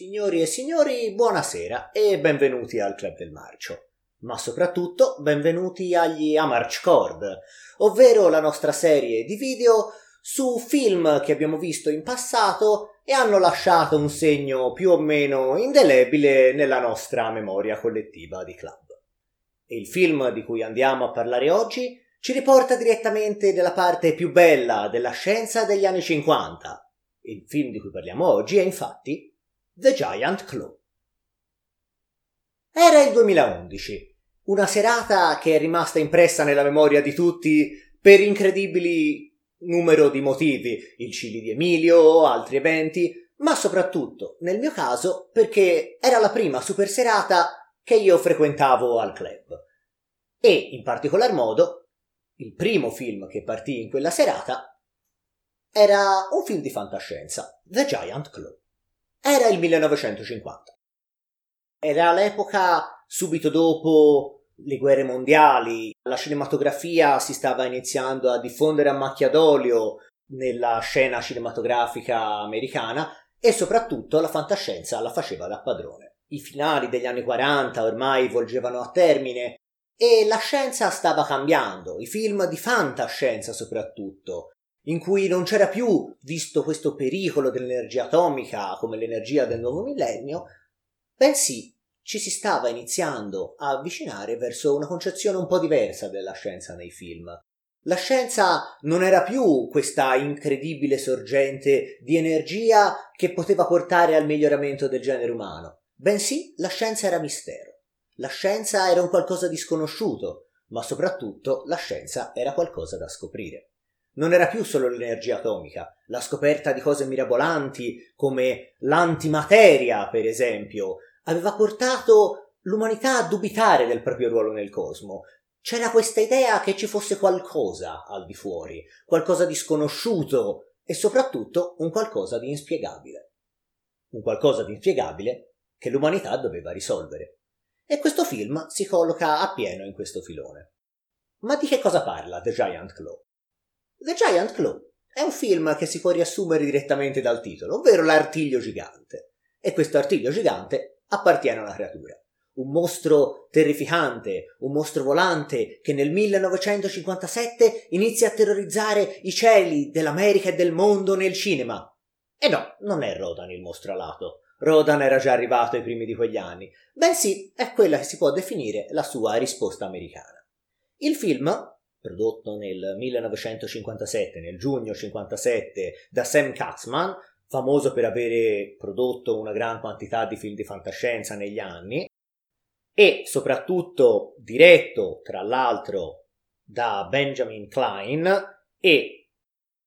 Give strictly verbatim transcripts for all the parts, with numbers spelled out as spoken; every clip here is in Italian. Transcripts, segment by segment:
Signori e signori, buonasera e benvenuti al Club del Marcio. Ma soprattutto benvenuti agli aMARCcord, ovvero la nostra serie di video su film che abbiamo visto in passato e hanno lasciato un segno più o meno indelebile nella nostra memoria collettiva di club. E il film di cui andiamo a parlare oggi ci riporta direttamente nella parte più bella della scienza degli anni cinquanta. Il film di cui parliamo oggi è infatti The Giant Claw. Era il duemilaundici, una serata che è rimasta impressa nella memoria di tutti per incredibili numero di motivi, il Cili di Emilio, altri eventi, ma soprattutto, nel mio caso, perché era la prima super serata che io frequentavo al club. E, in particolar modo, il primo film che partì in quella serata era un film di fantascienza, The Giant Claw. Era il millenovecentocinquanta. Era l'epoca subito dopo le guerre mondiali, la cinematografia si stava iniziando a diffondere a macchia d'olio nella scena cinematografica americana e soprattutto la fantascienza la faceva da padrone. I finali degli anni quaranta ormai volgevano a termine e la scienza stava cambiando, i film di fantascienza soprattutto, in cui non c'era più, visto questo pericolo dell'energia atomica come l'energia del nuovo millennio, bensì ci si stava iniziando a avvicinare verso una concezione un po' diversa della scienza nei film. La scienza non era più questa incredibile sorgente di energia che poteva portare al miglioramento del genere umano, bensì la scienza era mistero. La scienza era un qualcosa di sconosciuto, ma soprattutto la scienza era qualcosa da scoprire. Non era più solo l'energia atomica, la scoperta di cose mirabolanti come l'antimateria, per esempio, aveva portato l'umanità a dubitare del proprio ruolo nel cosmo. C'era questa idea che ci fosse qualcosa al di fuori, qualcosa di sconosciuto e soprattutto un qualcosa di inspiegabile. Un qualcosa di inspiegabile che l'umanità doveva risolvere. E questo film si colloca appieno in questo filone. Ma di che cosa parla The Giant Claw? The Giant Claw è un film che si può riassumere direttamente dal titolo, ovvero l'artiglio gigante. E questo artiglio gigante appartiene a una creatura. Un mostro terrificante, un mostro volante che nel millenovecentocinquantasette inizia a terrorizzare i cieli dell'America e del mondo nel cinema. E no, non è Rodan il mostro alato. Rodan era già arrivato ai primi di quegli anni, bensì è quella che si può definire la sua risposta americana. Il film, prodotto nel millenovecentocinquantasette, nel giugno cinquantasette, da Sam Katzman, famoso per avere prodotto una gran quantità di film di fantascienza negli anni, e soprattutto diretto, tra l'altro, da Benjamin Klein e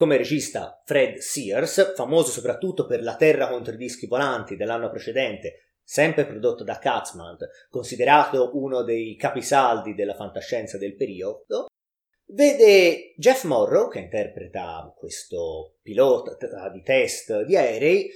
come regista Fred Sears, famoso soprattutto per La Terra contro i dischi volanti dell'anno precedente, sempre prodotto da Katzman, considerato uno dei capisaldi della fantascienza del periodo, vede Jeff Morrow, che interpreta questo pilota di test di aerei,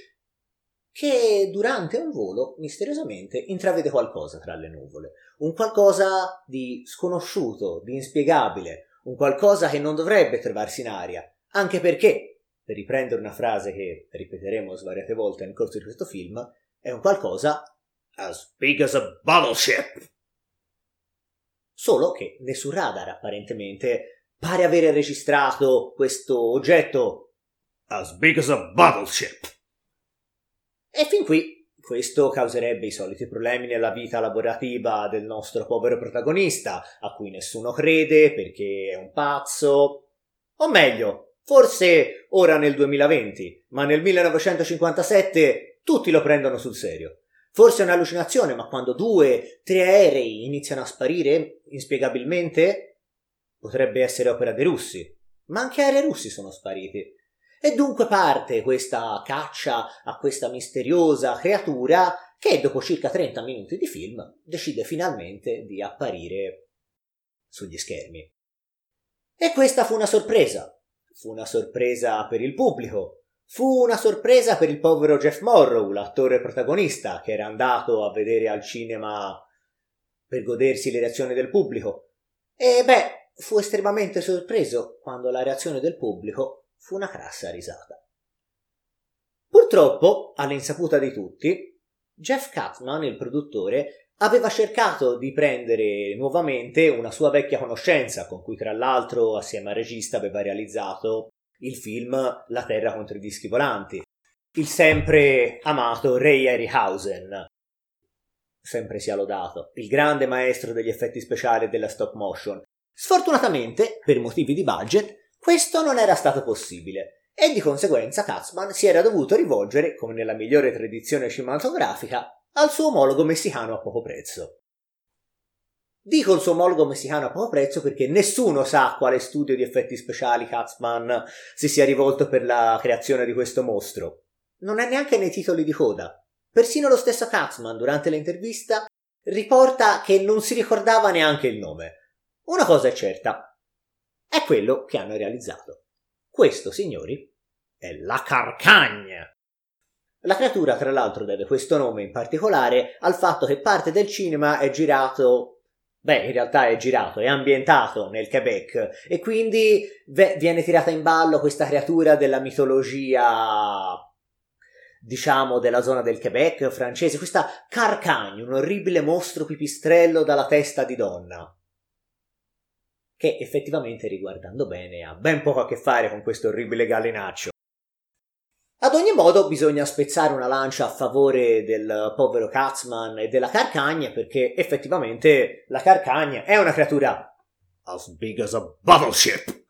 che durante un volo misteriosamente intravede qualcosa tra le nuvole, un qualcosa di sconosciuto, di inspiegabile, un qualcosa che non dovrebbe trovarsi in aria, anche perché, per riprendere una frase che ripeteremo svariate volte nel corso di questo film, è un qualcosa as big as a battleship. Solo che nessun radar, apparentemente, pare avere registrato questo oggetto as big as a battleship. E fin qui, questo causerebbe i soliti problemi nella vita lavorativa del nostro povero protagonista, a cui nessuno crede perché è un pazzo. O meglio, forse ora nel duemilaventi, ma nel millenovecentocinquantasette tutti lo prendono sul serio. Forse è un'allucinazione, ma quando due, tre aerei iniziano a sparire, inspiegabilmente, potrebbe essere opera dei russi. Ma anche aerei russi sono spariti. E dunque parte questa caccia a questa misteriosa creatura che dopo circa trenta minuti di film decide finalmente di apparire sugli schermi. E questa fu una sorpresa. Fu una sorpresa per il pubblico. Fu una sorpresa per il povero Jeff Morrow, l'attore protagonista, che era andato a vedere al cinema per godersi le reazioni del pubblico. E beh, fu estremamente sorpreso quando la reazione del pubblico fu una crassa risata. Purtroppo, all'insaputa di tutti, Jeff Katzman, il produttore, aveva cercato di prendere nuovamente una sua vecchia conoscenza, con cui tra l'altro assieme al regista aveva realizzato il film La Terra contro i dischi volanti, il sempre amato Ray Harryhausen, sempre sia lodato, il grande maestro degli effetti speciali e della stop motion. Sfortunatamente, per motivi di budget, questo non era stato possibile e di conseguenza Katzman si era dovuto rivolgere, come nella migliore tradizione cinematografica, al suo omologo messicano a poco prezzo. Dico il suo omologo messicano a poco prezzo perché nessuno sa a quale studio di effetti speciali Katzman si sia rivolto per la creazione di questo mostro. Non è neanche nei titoli di coda. Persino lo stesso Katzman, durante l'intervista, riporta che non si ricordava neanche il nome. Una cosa è certa, è quello che hanno realizzato. Questo, signori, è la Carcagne. La creatura, tra l'altro, deve questo nome in particolare al fatto che parte del cinema è girato, beh, in realtà è girato, è ambientato nel Quebec, e quindi v- viene tirata in ballo questa creatura della mitologia, diciamo, della zona del Quebec francese, questa Carcagne, un orribile mostro pipistrello dalla testa di donna, che effettivamente, riguardando bene, ha ben poco a che fare con questo orribile gallinaccio. Ad ogni modo bisogna spezzare una lancia a favore del povero Katzman e della Carcagne, perché effettivamente la Carcagne è una creatura as big as a battleship.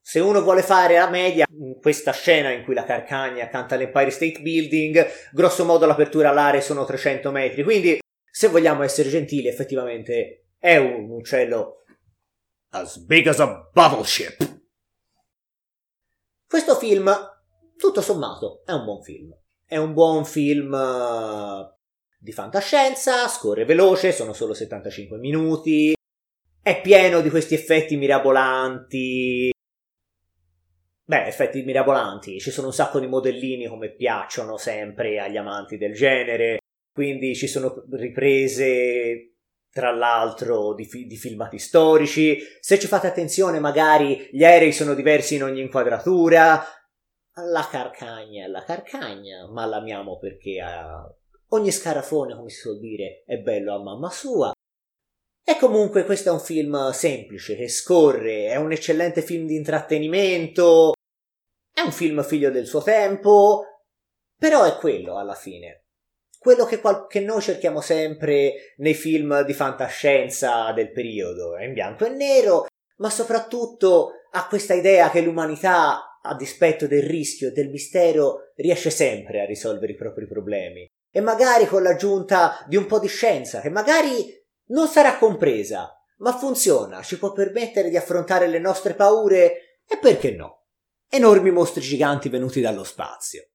Se uno vuole fare la media, in questa scena in cui la Carcagne canta l'Empire State Building, grosso modo l'apertura alare sono trecento metri, quindi se vogliamo essere gentili effettivamente è un uccello as big as a battleship. Questo film, tutto sommato, è un buon film. È un buon film uh, di fantascienza, scorre veloce, sono solo settantacinque minuti, è pieno di questi effetti mirabolanti. Beh, effetti mirabolanti, ci sono un sacco di modellini, come piacciono sempre agli amanti del genere, quindi ci sono riprese, tra l'altro, di, fi- di filmati storici. Se ci fate attenzione, magari gli aerei sono diversi in ogni inquadratura. La Carcagne è la Carcagne, ma l'amiamo perché uh, ogni scarafone, come si suol dire, è bello a mamma sua. E comunque questo è un film semplice, che scorre, è un eccellente film di intrattenimento, è un film figlio del suo tempo, però è quello alla fine. Quello che, qual- che noi cerchiamo sempre nei film di fantascienza del periodo, è in bianco e nero, ma soprattutto ha questa idea che l'umanità, a dispetto del rischio e del mistero, riesce sempre a risolvere i propri problemi, e magari con l'aggiunta di un po' di scienza che magari non sarà compresa, ma funziona, ci può permettere di affrontare le nostre paure e, perché no, enormi mostri giganti venuti dallo spazio.